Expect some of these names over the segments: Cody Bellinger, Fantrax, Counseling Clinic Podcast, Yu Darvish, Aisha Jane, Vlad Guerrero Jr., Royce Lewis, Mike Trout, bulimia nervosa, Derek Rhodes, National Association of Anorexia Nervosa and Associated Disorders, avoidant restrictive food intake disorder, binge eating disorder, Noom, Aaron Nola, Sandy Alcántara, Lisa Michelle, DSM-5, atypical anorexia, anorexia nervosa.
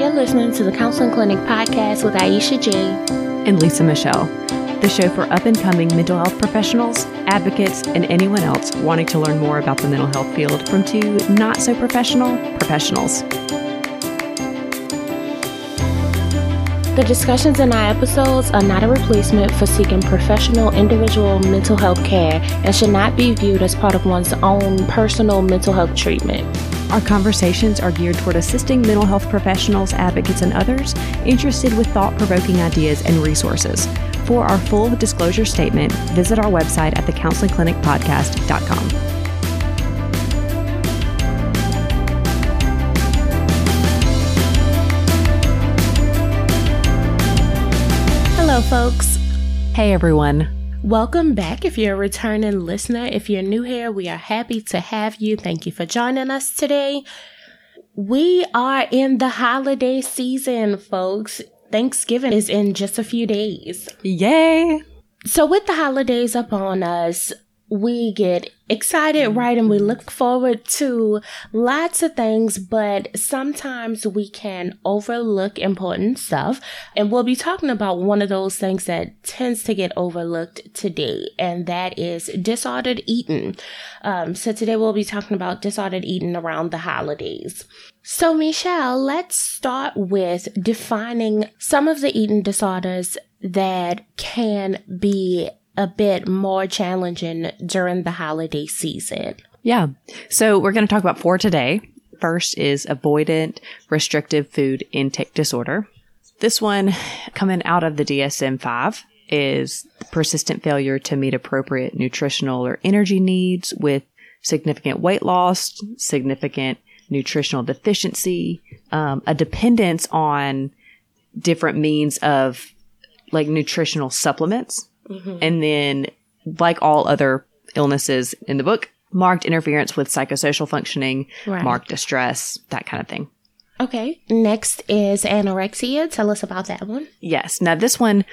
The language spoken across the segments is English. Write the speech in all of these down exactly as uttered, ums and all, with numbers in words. You're listening to the Counseling Clinic Podcast with Aisha J. and Lisa Michelle, the show for up-and-coming mental health professionals, advocates, and anyone else wanting to learn more about the mental health field from two not-so-professional professionals. The discussions in our episodes are not a replacement for seeking professional individual mental health care and should not be viewed as part of one's own personal mental health treatment. Our conversations are geared toward assisting mental health professionals, advocates, and others interested with thought-provoking ideas and resources. For our full disclosure statement, visit our website at the counseling clinic podcast dot com. Hello, folks. Hey, everyone. Welcome back. If you're a returning listener, if you're new here, we are happy to have you. Thank you for joining us today. We are in the holiday season, folks. Thanksgiving is in just a few days. Yay. So with the holidays upon us, we get excited, right? And we look forward to lots of things, but sometimes we can overlook important stuff. And we'll be talking about one of those things that tends to get overlooked today, and that is disordered eating. Um, so today we'll be talking about disordered eating around the holidays. So Michelle, let's start with defining some of the eating disorders that can be a bit more challenging during the holiday season. Yeah. So we're going to talk about four today. First is avoidant restrictive food intake disorder. This one, coming out of the D S M five, is persistent failure to meet appropriate nutritional or energy needs with significant weight loss, significant nutritional deficiency, um, a dependence on different means of like nutritional supplements. Mm-hmm. And then, like all other illnesses in the book, marked interference with psychosocial functioning, right. Marked distress, that kind of thing. Okay. Next is anorexia. Tell us about that one. Yes. Now, this one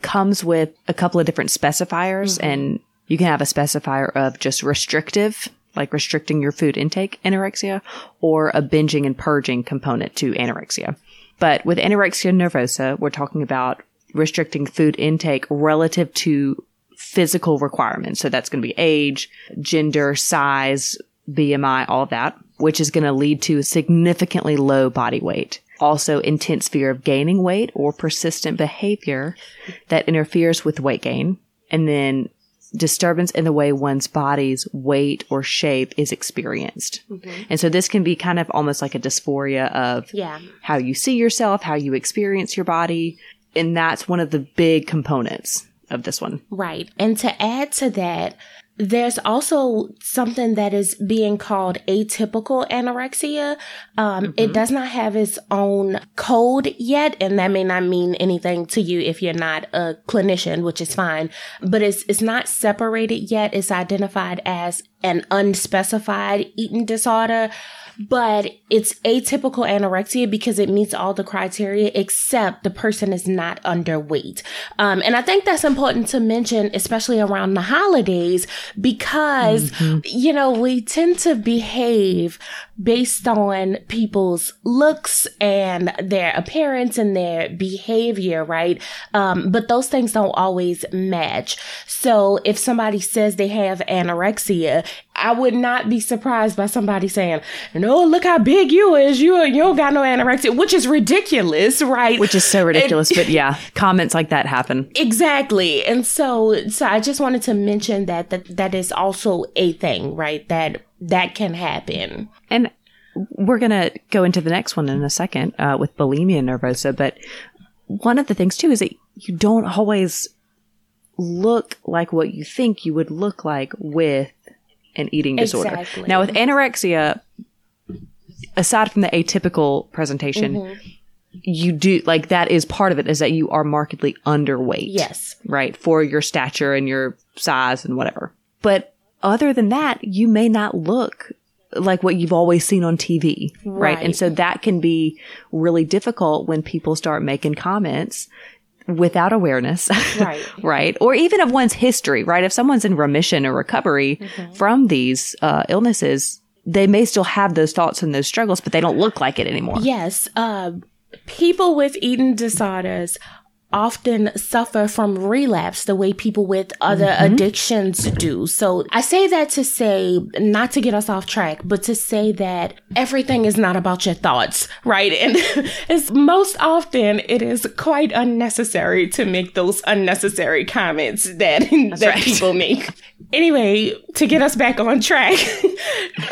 comes with a couple of different specifiers, mm-hmm. and you can have a specifier of just restrictive, like restricting your food intake, anorexia, or a binging and purging component to anorexia. But with anorexia nervosa, we're talking about restricting food intake relative to physical requirements. So that's going to be age, gender, size, B M I, all that, which is going to lead to significantly low body weight. Also, intense fear of gaining weight or persistent behavior that interferes with weight gain. And then disturbance in the way one's body's weight or shape is experienced. Mm-hmm. And so this can be kind of almost like a dysphoria of yeah. how you see yourself, how you experience your body. And that's one of the big components of this one. Right. And to add to that, there's also something that is being called atypical anorexia. Um, mm-hmm. It does not have its own code yet, and that may not mean anything to you if you're not a clinician, which is fine. But it's it's not separated yet. It's identified as an unspecified eating disorder, but it's atypical anorexia because it meets all the criteria except the person is not underweight. Um, and I think that's important to mention, especially around the holidays, because, mm-hmm. you know, we tend to behave based on people's looks and their appearance and their behavior, right? Um, but those things don't always match. So if somebody says they have anorexia, I would not be surprised by somebody saying, no, look how big you is. You, you don't got no anorexia, which is ridiculous, right? Which is so ridiculous. And, but yeah, comments like that happen. Exactly. And so, so I just wanted to mention that, that that is also a thing, right? That that can happen. And we're going to go into the next one in a second uh, with bulimia nervosa. But one of the things, too, is that you don't always look like what you think you would look like with an eating disorder. Exactly. Now, with anorexia, aside from the atypical presentation, mm-hmm. you do, like, that is part of it, is that you are markedly underweight. Yes. Right? For your stature and your size and whatever. But other than that, you may not look like what you've always seen on T V. Right. Right? And so that can be really difficult when people start making comments without awareness, right. right? Or even of one's history, right? If someone's in remission or recovery mm-hmm. from these uh, illnesses, they may still have those thoughts and those struggles, but they don't look like it anymore. Yes. Uh, People with eating disorders often suffer from relapse the way people with other mm-hmm. addictions do. So I say that to say, not to get us off track, but to say that everything is not about your thoughts, right? And it's most often it is quite unnecessary to make those unnecessary comments that, that right. people make. Anyway, to get us back on track,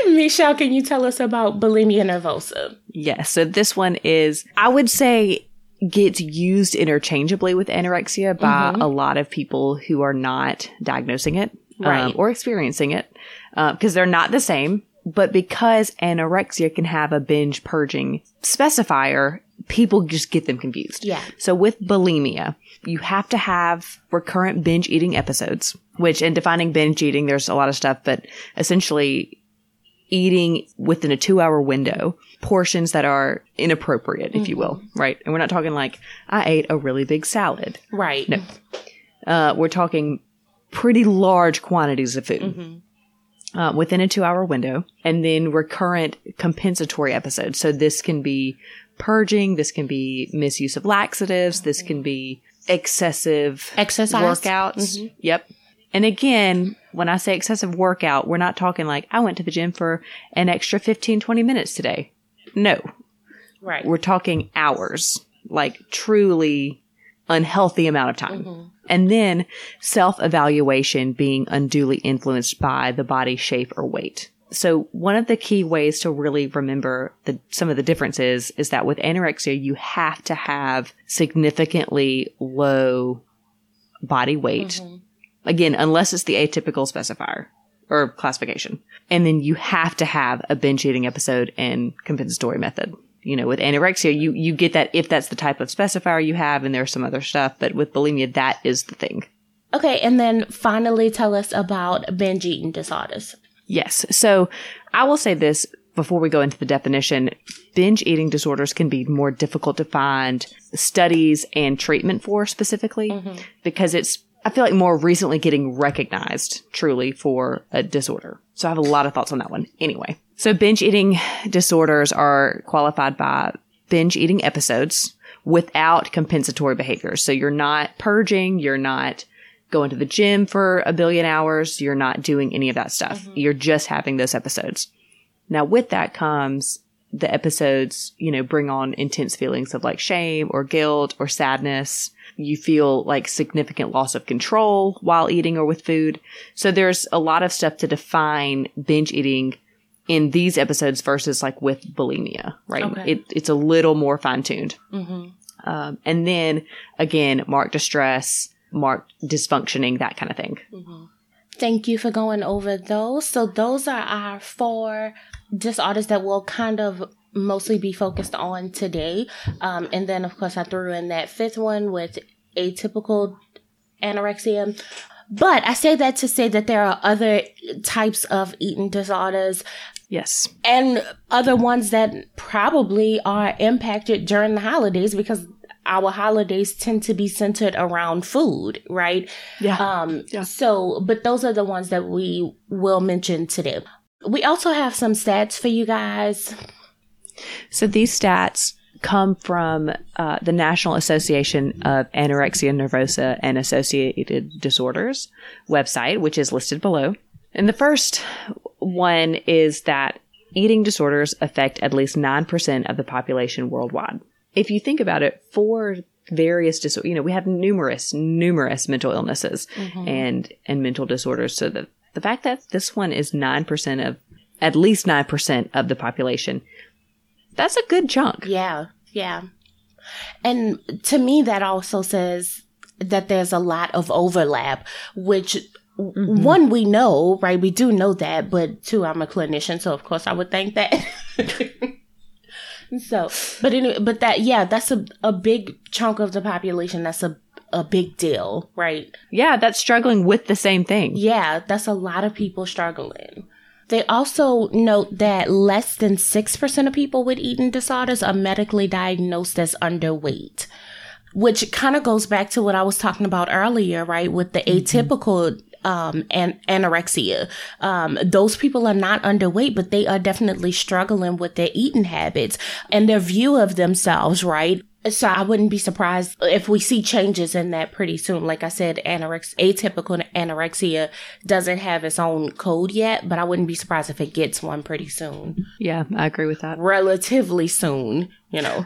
Michelle, can you tell us about bulimia nervosa? Yes. Yeah, so this one is, I would say, gets used interchangeably with anorexia by mm-hmm. a lot of people who are not diagnosing it right. um, or experiencing it because uh, they're not the same. But because anorexia can have a binge purging specifier, people just get them confused. Yeah. So with bulimia, you have to have recurrent binge eating episodes, which in defining binge eating, there's a lot of stuff, but essentially eating within a two-hour window, portions that are inappropriate, if mm-hmm. you will, right? And we're not talking like, I ate a really big salad. Right. No. Uh, we're talking pretty large quantities of food mm-hmm. uh, within a two-hour window, and then recurrent compensatory episodes. So this can be purging, this can be misuse of laxatives, mm-hmm. this can be excessive exercise workouts. Mm-hmm. Yep. And again, when I say excessive workout, we're not talking like, I went to the gym for an extra fifteen, twenty minutes today. No. Right. We're talking hours, like truly unhealthy amount of time. Mm-hmm. And then self-evaluation being unduly influenced by the body shape or weight. So one of the key ways to really remember the, some of the differences is that with anorexia, you have to have significantly low body weight. Mm-hmm. Again, unless it's the atypical specifier or classification. And then you have to have a binge eating episode and compensatory method. You know, with anorexia, you, you get that if that's the type of specifier you have, and there's some other stuff. But with bulimia, that is the thing. Okay. And then finally, tell us about binge eating disorders. Yes. So I will say this before we go into the definition. Binge eating disorders can be more difficult to find studies and treatment for specifically mm-hmm. because it's I feel like more recently getting recognized truly for a disorder. So I have a lot of thoughts on that one. Anyway, so binge eating disorders are qualified by binge eating episodes without compensatory behaviors. So you're not purging. You're not going to the gym for a billion hours. You're not doing any of that stuff. Mm-hmm. You're just having those episodes. Now with that comes the episodes, you know, bring on intense feelings of like shame or guilt or sadness. You feel like significant loss of control while eating or with food. So there's a lot of stuff to define binge eating in these episodes versus like with bulimia, right? Okay. It, it's a little more fine-tuned. Mm-hmm. Um, and then, again, marked distress, marked dysfunctioning, that kind of thing. Mm-hmm. Thank you for going over those. So those are our four disorders that will kind of mostly be focused on today. Um, and then, of course, I threw in that fifth one with atypical anorexia. But I say that to say that there are other types of eating disorders. Yes. And other ones that probably are impacted during the holidays because our holidays tend to be centered around food, right? Yeah. Um, yeah. So, but those are the ones that we will mention today. We also have some stats for you guys. So these stats come from uh, the National Association of Anorexia Nervosa and Associated Disorders website, which is listed below. And the first one is that eating disorders affect at least nine percent of the population worldwide. If you think about it, for various disorders, you know, we have numerous, numerous mental illnesses mm-hmm. and, and mental disorders. So the, the fact that this one is nine percent of, at least nine percent of the population, that's a good chunk. Yeah, yeah. And to me, that also says that there's a lot of overlap, which mm-hmm. one, we know, right? We do know that, but two, I'm a clinician, so of course I would think that. So, but anyway, but that, yeah, that's a, a big chunk of the population. That's a, a big deal, right? Yeah, that's struggling with the same thing. Yeah, that's a lot of people struggling. They also note that less than six percent of people with eating disorders are medically diagnosed as underweight, which kind of goes back to what I was talking about earlier, right? With the atypical um, an- anorexia. Um, those people are not underweight, but they are definitely struggling with their eating habits and their view of themselves, right? So I wouldn't be surprised if we see changes in that pretty soon. Like I said, anorex- atypical anorexia doesn't have its own code yet, but I wouldn't be surprised if it gets one pretty soon. Yeah, I agree with that. Relatively soon, you know.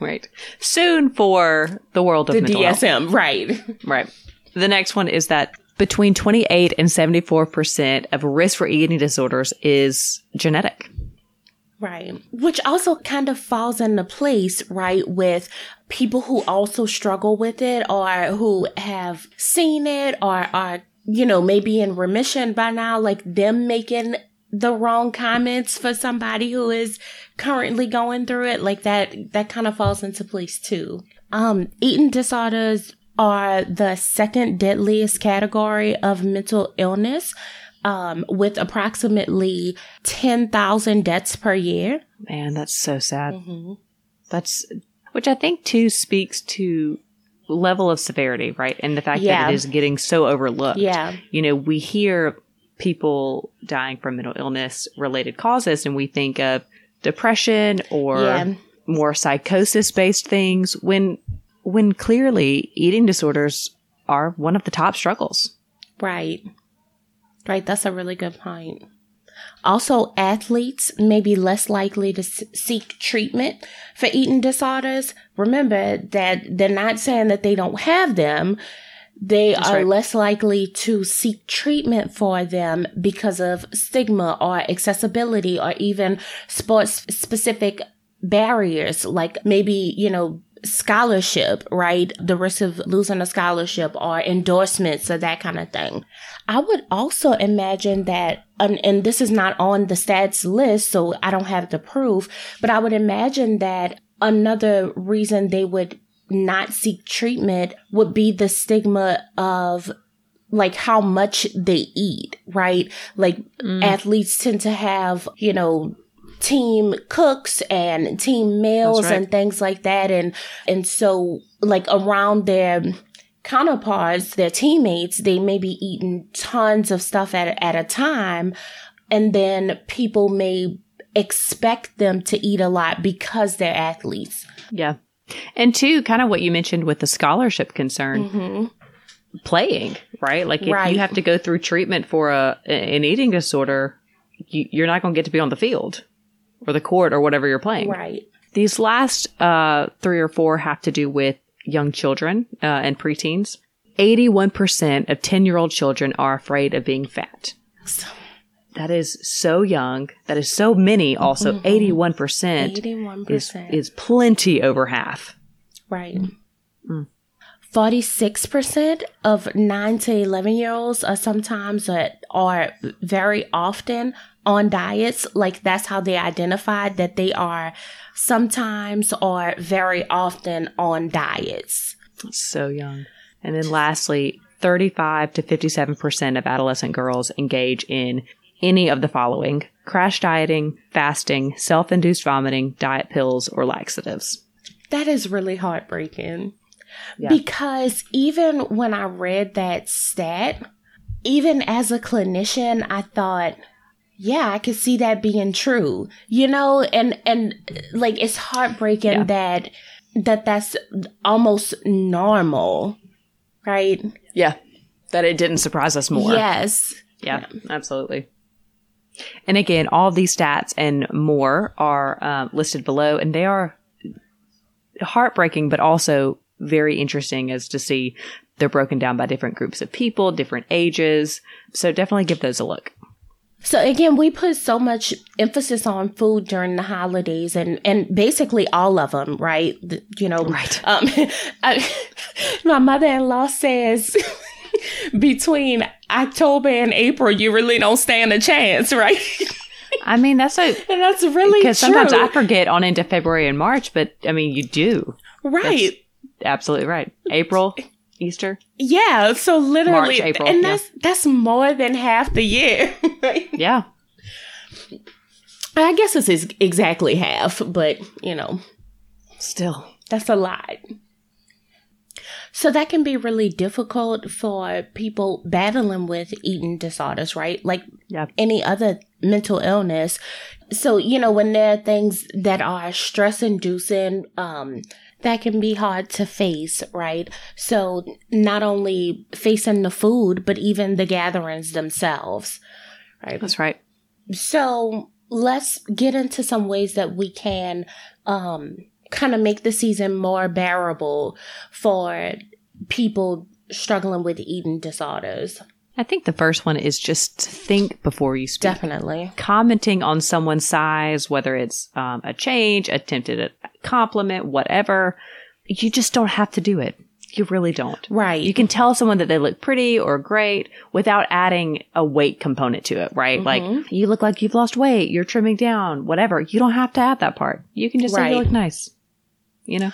Right. Soon for the world of the mental health. The D S M, right. Right. The next one is that between twenty-eight and seventy-four percent of risk for eating disorders is genetic. Right. Which also kind of falls into place, right, with people who also struggle with it or who have seen it or are, you know, maybe in remission by now, like them making the wrong comments for somebody who is currently going through it. Like that, that kind of falls into place too. Um, eating disorders are the second deadliest category of mental illness. Um, with approximately ten thousand deaths per year. Man, that's so sad. Mm-hmm. That's, which I think too speaks to level of severity, right? And the fact yeah. that it is getting so overlooked. Yeah. You know, we hear people dying from mental illness related causes and we think of depression or yeah. more psychosis based things when, when clearly eating disorders are one of the top struggles. Right. Right. That's a really good point. Also, athletes may be less likely to s- seek treatment for eating disorders. Remember that they're not saying that they don't have them. They That's are right. less likely to seek treatment for them because of stigma or accessibility or even sports specific barriers, like maybe, you know, scholarship, right? The risk of losing a scholarship or endorsements or that kind of thing. I would also imagine that, and, and this is not on the stats list, so I don't have the proof, but I would imagine that another reason they would not seek treatment would be the stigma of like how much they eat, right? Like mm. athletes tend to have, you know, team cooks and team meals right. and things like that. And, and so like around their counterparts, their teammates, they may be eating tons of stuff at, at a time. And then people may expect them to eat a lot because they're athletes. Yeah. And two, kind of what you mentioned with the scholarship concern, mm-hmm. playing, right? Like if right. you have to go through treatment for a, an eating disorder, you, you're not going to get to be on the field. Or the court or whatever you're playing. Right. These last uh, three or four have to do with young children uh, and preteens. eighty-one percent of ten-year-old children are afraid of being fat. So, that is so young. That is so many. Also, mm-hmm. eighty-one percent, eighty-one percent. Is, is plenty over half. Right. Mm-hmm. forty-six percent of nine to eleven-year-olds are sometimes uh, are very often on diets. Like that's how they identify that they are sometimes or very often on diets. That's so young. And then lastly, thirty-five to fifty-seven percent of adolescent girls engage in any of the following: crash dieting, fasting, self-induced vomiting, diet pills, or laxatives. That is really heartbreaking. Yeah. Because even when I read that stat, even as a clinician, I thought, yeah, I could see that being true, you know, and, and like, it's heartbreaking yeah. that, that that's almost normal, right? Yeah. That it didn't surprise us more. Yes. Yeah, yeah. Absolutely. And again, all these stats and more are uh, listed below, and they are heartbreaking, but also very interesting as to see they're broken down by different groups of people, different ages. So definitely give those a look. So again, we put so much emphasis on food during the holidays and, and basically all of them, right? The, you know, right. Um, I, my mother-in-law says between October and April, you really don't stand a chance, right? I mean, that's a, and that's really because sometimes I forget on into February and March, but I mean, you do. Right. That's, absolutely right. April, Easter. Yeah. So literally, March, April, and that's yeah. that's more than half the year. Right? Yeah. I guess this is exactly half, but you know, still, that's a lot. So that can be really difficult for people battling with eating disorders, right? Like yep. any other mental illness. So, you know, when there are things that are stress inducing, um, that can be hard to face, right? So not only facing the food, but even the gatherings themselves, right? That's right. So let's get into some ways that we can um, kind of make the season more bearable for people struggling with eating disorders. I think the first one is just think before you speak. Definitely. Commenting on someone's size, whether it's um, a change, attempted a compliment, whatever, you just don't have to do it. You really don't. Right. You can tell someone that they look pretty or great without adding a weight component to it, right? Mm-hmm. Like, you look like you've lost weight, you're trimming down, whatever. You don't have to add that part. You can just right. say you look nice, you know?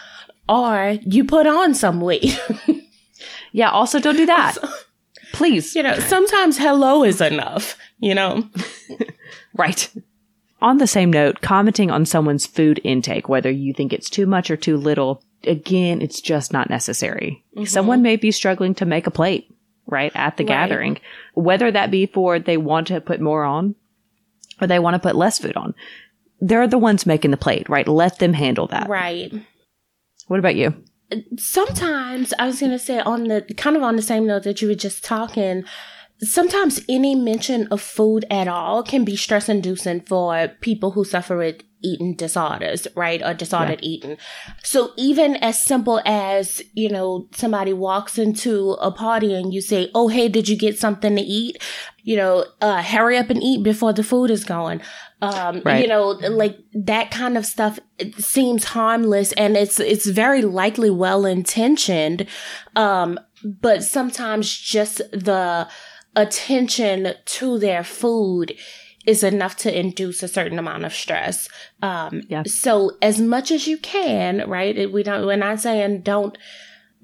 Or you put on some weight. Yeah, also don't do that. Please. You know, sometimes hello is enough, you know? Right. On the same note, commenting on someone's food intake, whether you think it's too much or too little, again, it's just not necessary. Mm-hmm. Someone may be struggling to make a plate, right, at the right. gathering, whether that be for they want to put more on or they want to put less food on. They're the ones making the plate, right? Let them handle that. Right. What about you? Sometimes, I was going to say, on the kind of on the same note that you were just talking, sometimes any mention of food at all can be stress-inducing for people who suffer with eating disorders, right? Or disordered yeah. eating. So even as simple as, you know, somebody walks into a party and you say, oh, hey, did you get something to eat? You know, uh, hurry up and eat before the food is gone. Um, right. You know, like that kind of stuff, it seems harmless and it's, it's very likely well-intentioned. Um, but sometimes just the attention to their food is enough to induce a certain amount of stress. Um, yeah. So as much as you can, right? We don't, we're not saying don't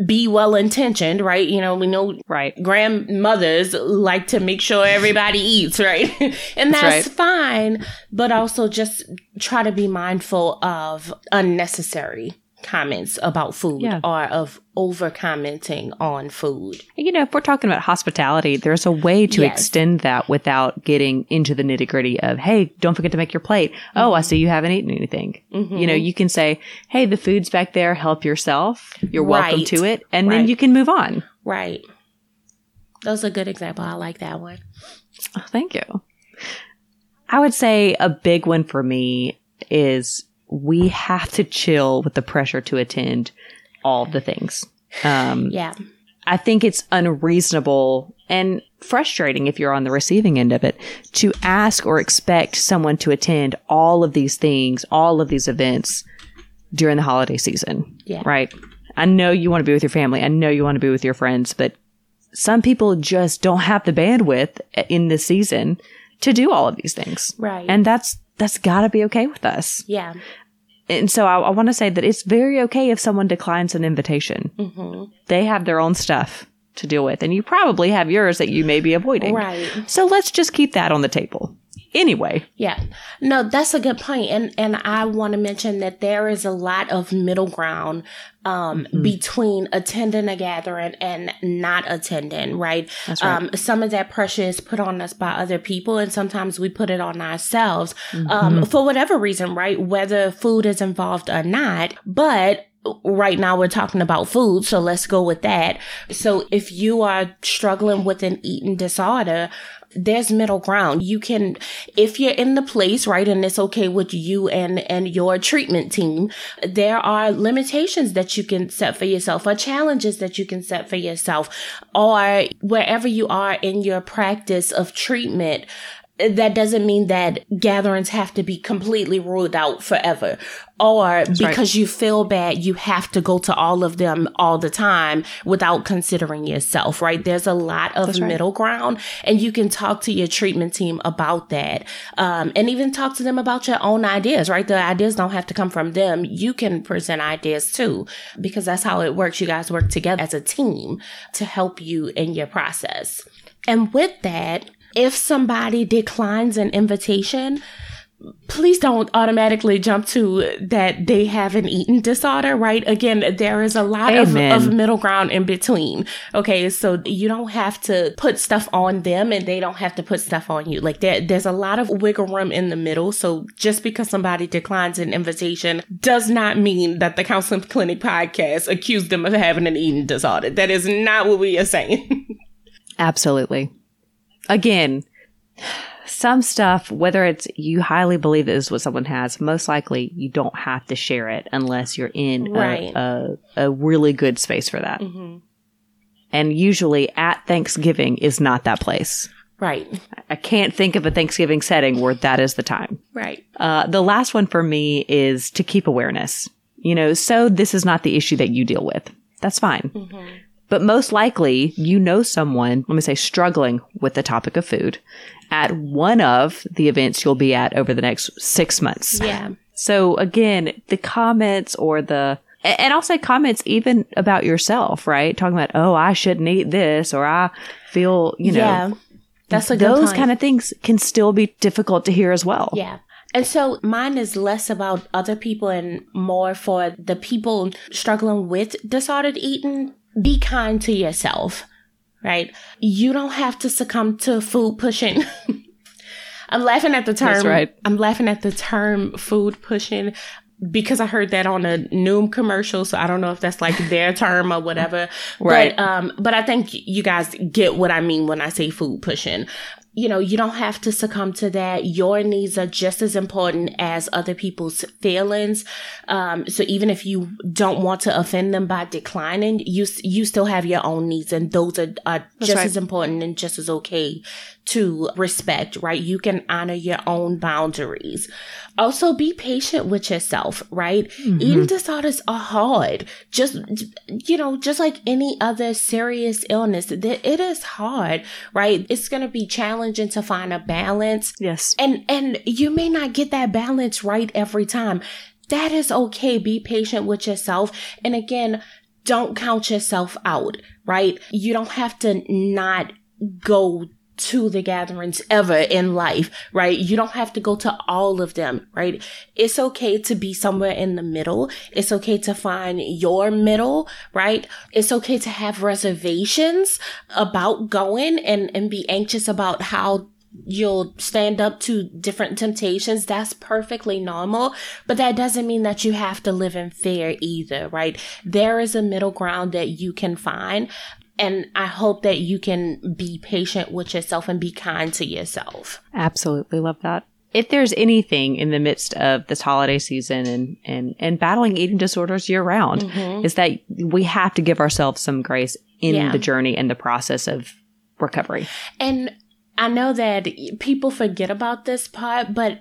be well-intentioned, right? You know, we know right. grandmothers like to make sure everybody eats, right? And that's, that's right. fine, but also just try to be mindful of unnecessary comments about food yeah. or of over-commenting on food. You know, if we're talking about hospitality, there's a way to yes. extend that without getting into the nitty-gritty of, hey, don't forget to make your plate. Mm-hmm. Oh, I see you haven't eaten anything. Mm-hmm. You know, you can say, hey, the food's back there. Help yourself. You're right. welcome to it. And right. then you can move on. Right. That was a good example. I like that one. Oh, thank you. I would say a big one for me is we have to chill with the pressure to attend all the things. Um, yeah. I think it's unreasonable and frustrating if you're on the receiving end of it to ask or expect someone to attend all of these things, all of these events during the holiday season. Yeah. Right? I know you want to be with your family. I know you want to be with your friends, but some people just don't have the bandwidth in this season to do all of these things. Right. And that's that's got to be okay with us. Yeah. And so I, I want to say that it's very okay if someone declines an invitation. Mm-hmm. They have their own stuff to deal with. And you probably have yours that you may be avoiding. Right. So let's just keep that on the table. Anyway. Yeah. No, that's a good point. And, and I want to mention that there is a lot of middle ground um, mm-hmm. between attending a gathering and not attending, right? That's right. Um, some of that pressure is put on us by other people, and sometimes we put it on ourselves mm-hmm. um, for whatever reason, right? Whether food is involved or not. But right now we're talking about food, so let's go with that. So if you are struggling with an eating disorder, there's middle ground. You can, if you're in the place, right, and it's okay with you and, and your treatment team, there are limitations that you can set for yourself or challenges that you can set for yourself, or wherever you are in your practice of treatment. That doesn't mean that gatherings have to be completely ruled out forever, or that's because right. you feel bad, you have to go to all of them all the time without considering yourself, right? There's a lot of that's middle right. ground, and you can talk to your treatment team about that. Um, and even talk to them about your own ideas, right? The ideas don't have to come from them. You can present ideas too, because that's how it works. You guys work together as a team to help you in your process. And with that, if somebody declines an invitation, please don't automatically jump to that they have an eating disorder, right? Again, there is a lot of, of middle ground in between. Okay, so you don't have to put stuff on them and they don't have to put stuff on you. Like there, there's a lot of wiggle room in the middle. So just because somebody declines an invitation does not mean that the Counseling Clinic podcast accused them of having an eating disorder. That is not what we are saying. Absolutely. Again, some stuff, whether it's you highly believe it is what someone has, most likely you don't have to share it unless you're in right. a, a, a really good space for that. Mm-hmm. And usually at Thanksgiving is not that place. Right. I can't think of a Thanksgiving setting where that is the time. Right. Uh, the last one for me is to keep awareness. You know, so this is not the issue that you deal with. That's fine. Mm-hmm. But most likely, you know someone, let me say, struggling with the topic of food at one of the events you'll be at over the next six months. Yeah. So again, the comments or the, and I'll say comments even about yourself, right? Talking about, oh, I shouldn't eat this or I feel, you know, yeah, that's a good those point. Kind of things can still be difficult to hear as well. Yeah. And so mine is less about other people and more for the people struggling with disordered eating. Be kind to yourself, right? You don't have to succumb to food pushing. I'm laughing at the term. That's right. I'm laughing at the term food pushing because I heard that on a Noom commercial. So I don't know if that's like their term or whatever. Right. But, um, but I think you guys get what I mean when I say food pushing. You know, you don't have to succumb to that. Your needs are just as important as other people's feelings. Um, so even if you don't want to offend them by declining, you you still have your own needs. And those are, are just right. as important and just as okay to respect, right? You can honor your own boundaries. Also, be patient with yourself, right? Mm-hmm. Eating disorders are hard. Just, you know, just like any other serious illness, it is hard, right? It's going to be challenging to find a balance. Yes. And and you may not get that balance right every time. That is okay. Be patient with yourself. And again, don't count yourself out, right? You don't have to not go to the gatherings ever in life, right? You don't have to go to all of them, right? It's okay to be somewhere in the middle. It's okay to find your middle, right? It's okay to have reservations about going and, and be anxious about how you'll stand up to different temptations. That's perfectly normal, but that doesn't mean that you have to live in fear either, right? There is a middle ground that you can find. And I hope that you can be patient with yourself and be kind to yourself. Absolutely love that. If there's anything in the midst of this holiday season and, and, and battling eating disorders year round, mm-hmm. is that we have to give ourselves some grace in yeah. the journey and the process of recovery. And I know that people forget about this part, but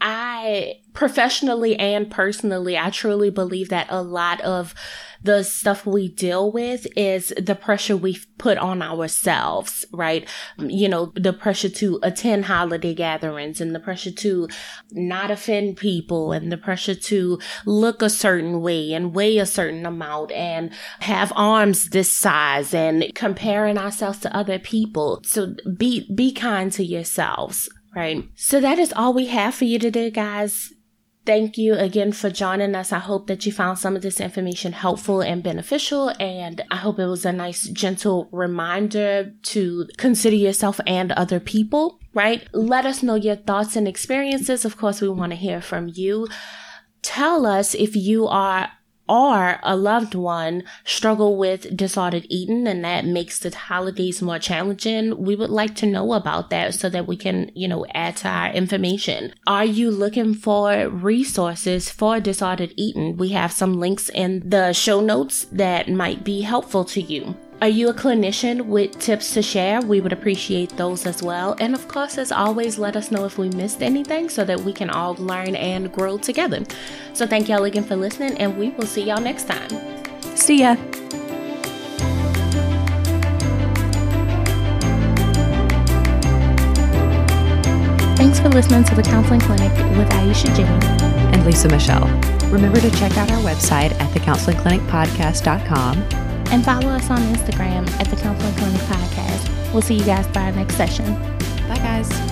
I professionally and personally, I truly believe that a lot of the stuff we deal with is the pressure we've put on ourselves, right? You know, the pressure to attend holiday gatherings and the pressure to not offend people and the pressure to look a certain way and weigh a certain amount and have arms this size and comparing ourselves to other people. So be, be kind to yourselves. Right. So that is all we have for you today, guys. Thank you again for joining us. I hope that you found some of this information helpful and beneficial. And I hope it was a nice, gentle reminder to consider yourself and other people. Right. Let us know your thoughts and experiences. Of course, we want to hear from you. Tell us if you are or a loved one struggle with disordered eating and that makes the holidays more challenging. We would like to know about that so that we can, you know, add to our information. Are you looking for resources for disordered eating? We have some links in the show notes that might be helpful to you. Are you a clinician with tips to share? We would appreciate those as well. And of course, as always, let us know if we missed anything so that we can all learn and grow together. So thank y'all again for listening, and we will see y'all next time. See ya. Thanks for listening to The Counseling Clinic with Aisha Jane and Lisa Michelle. Remember to check out our website at the counseling clinic podcast dot com. And follow us on Instagram at the Counseling Clinic Podcast. We'll see you guys by our next session. Bye, guys.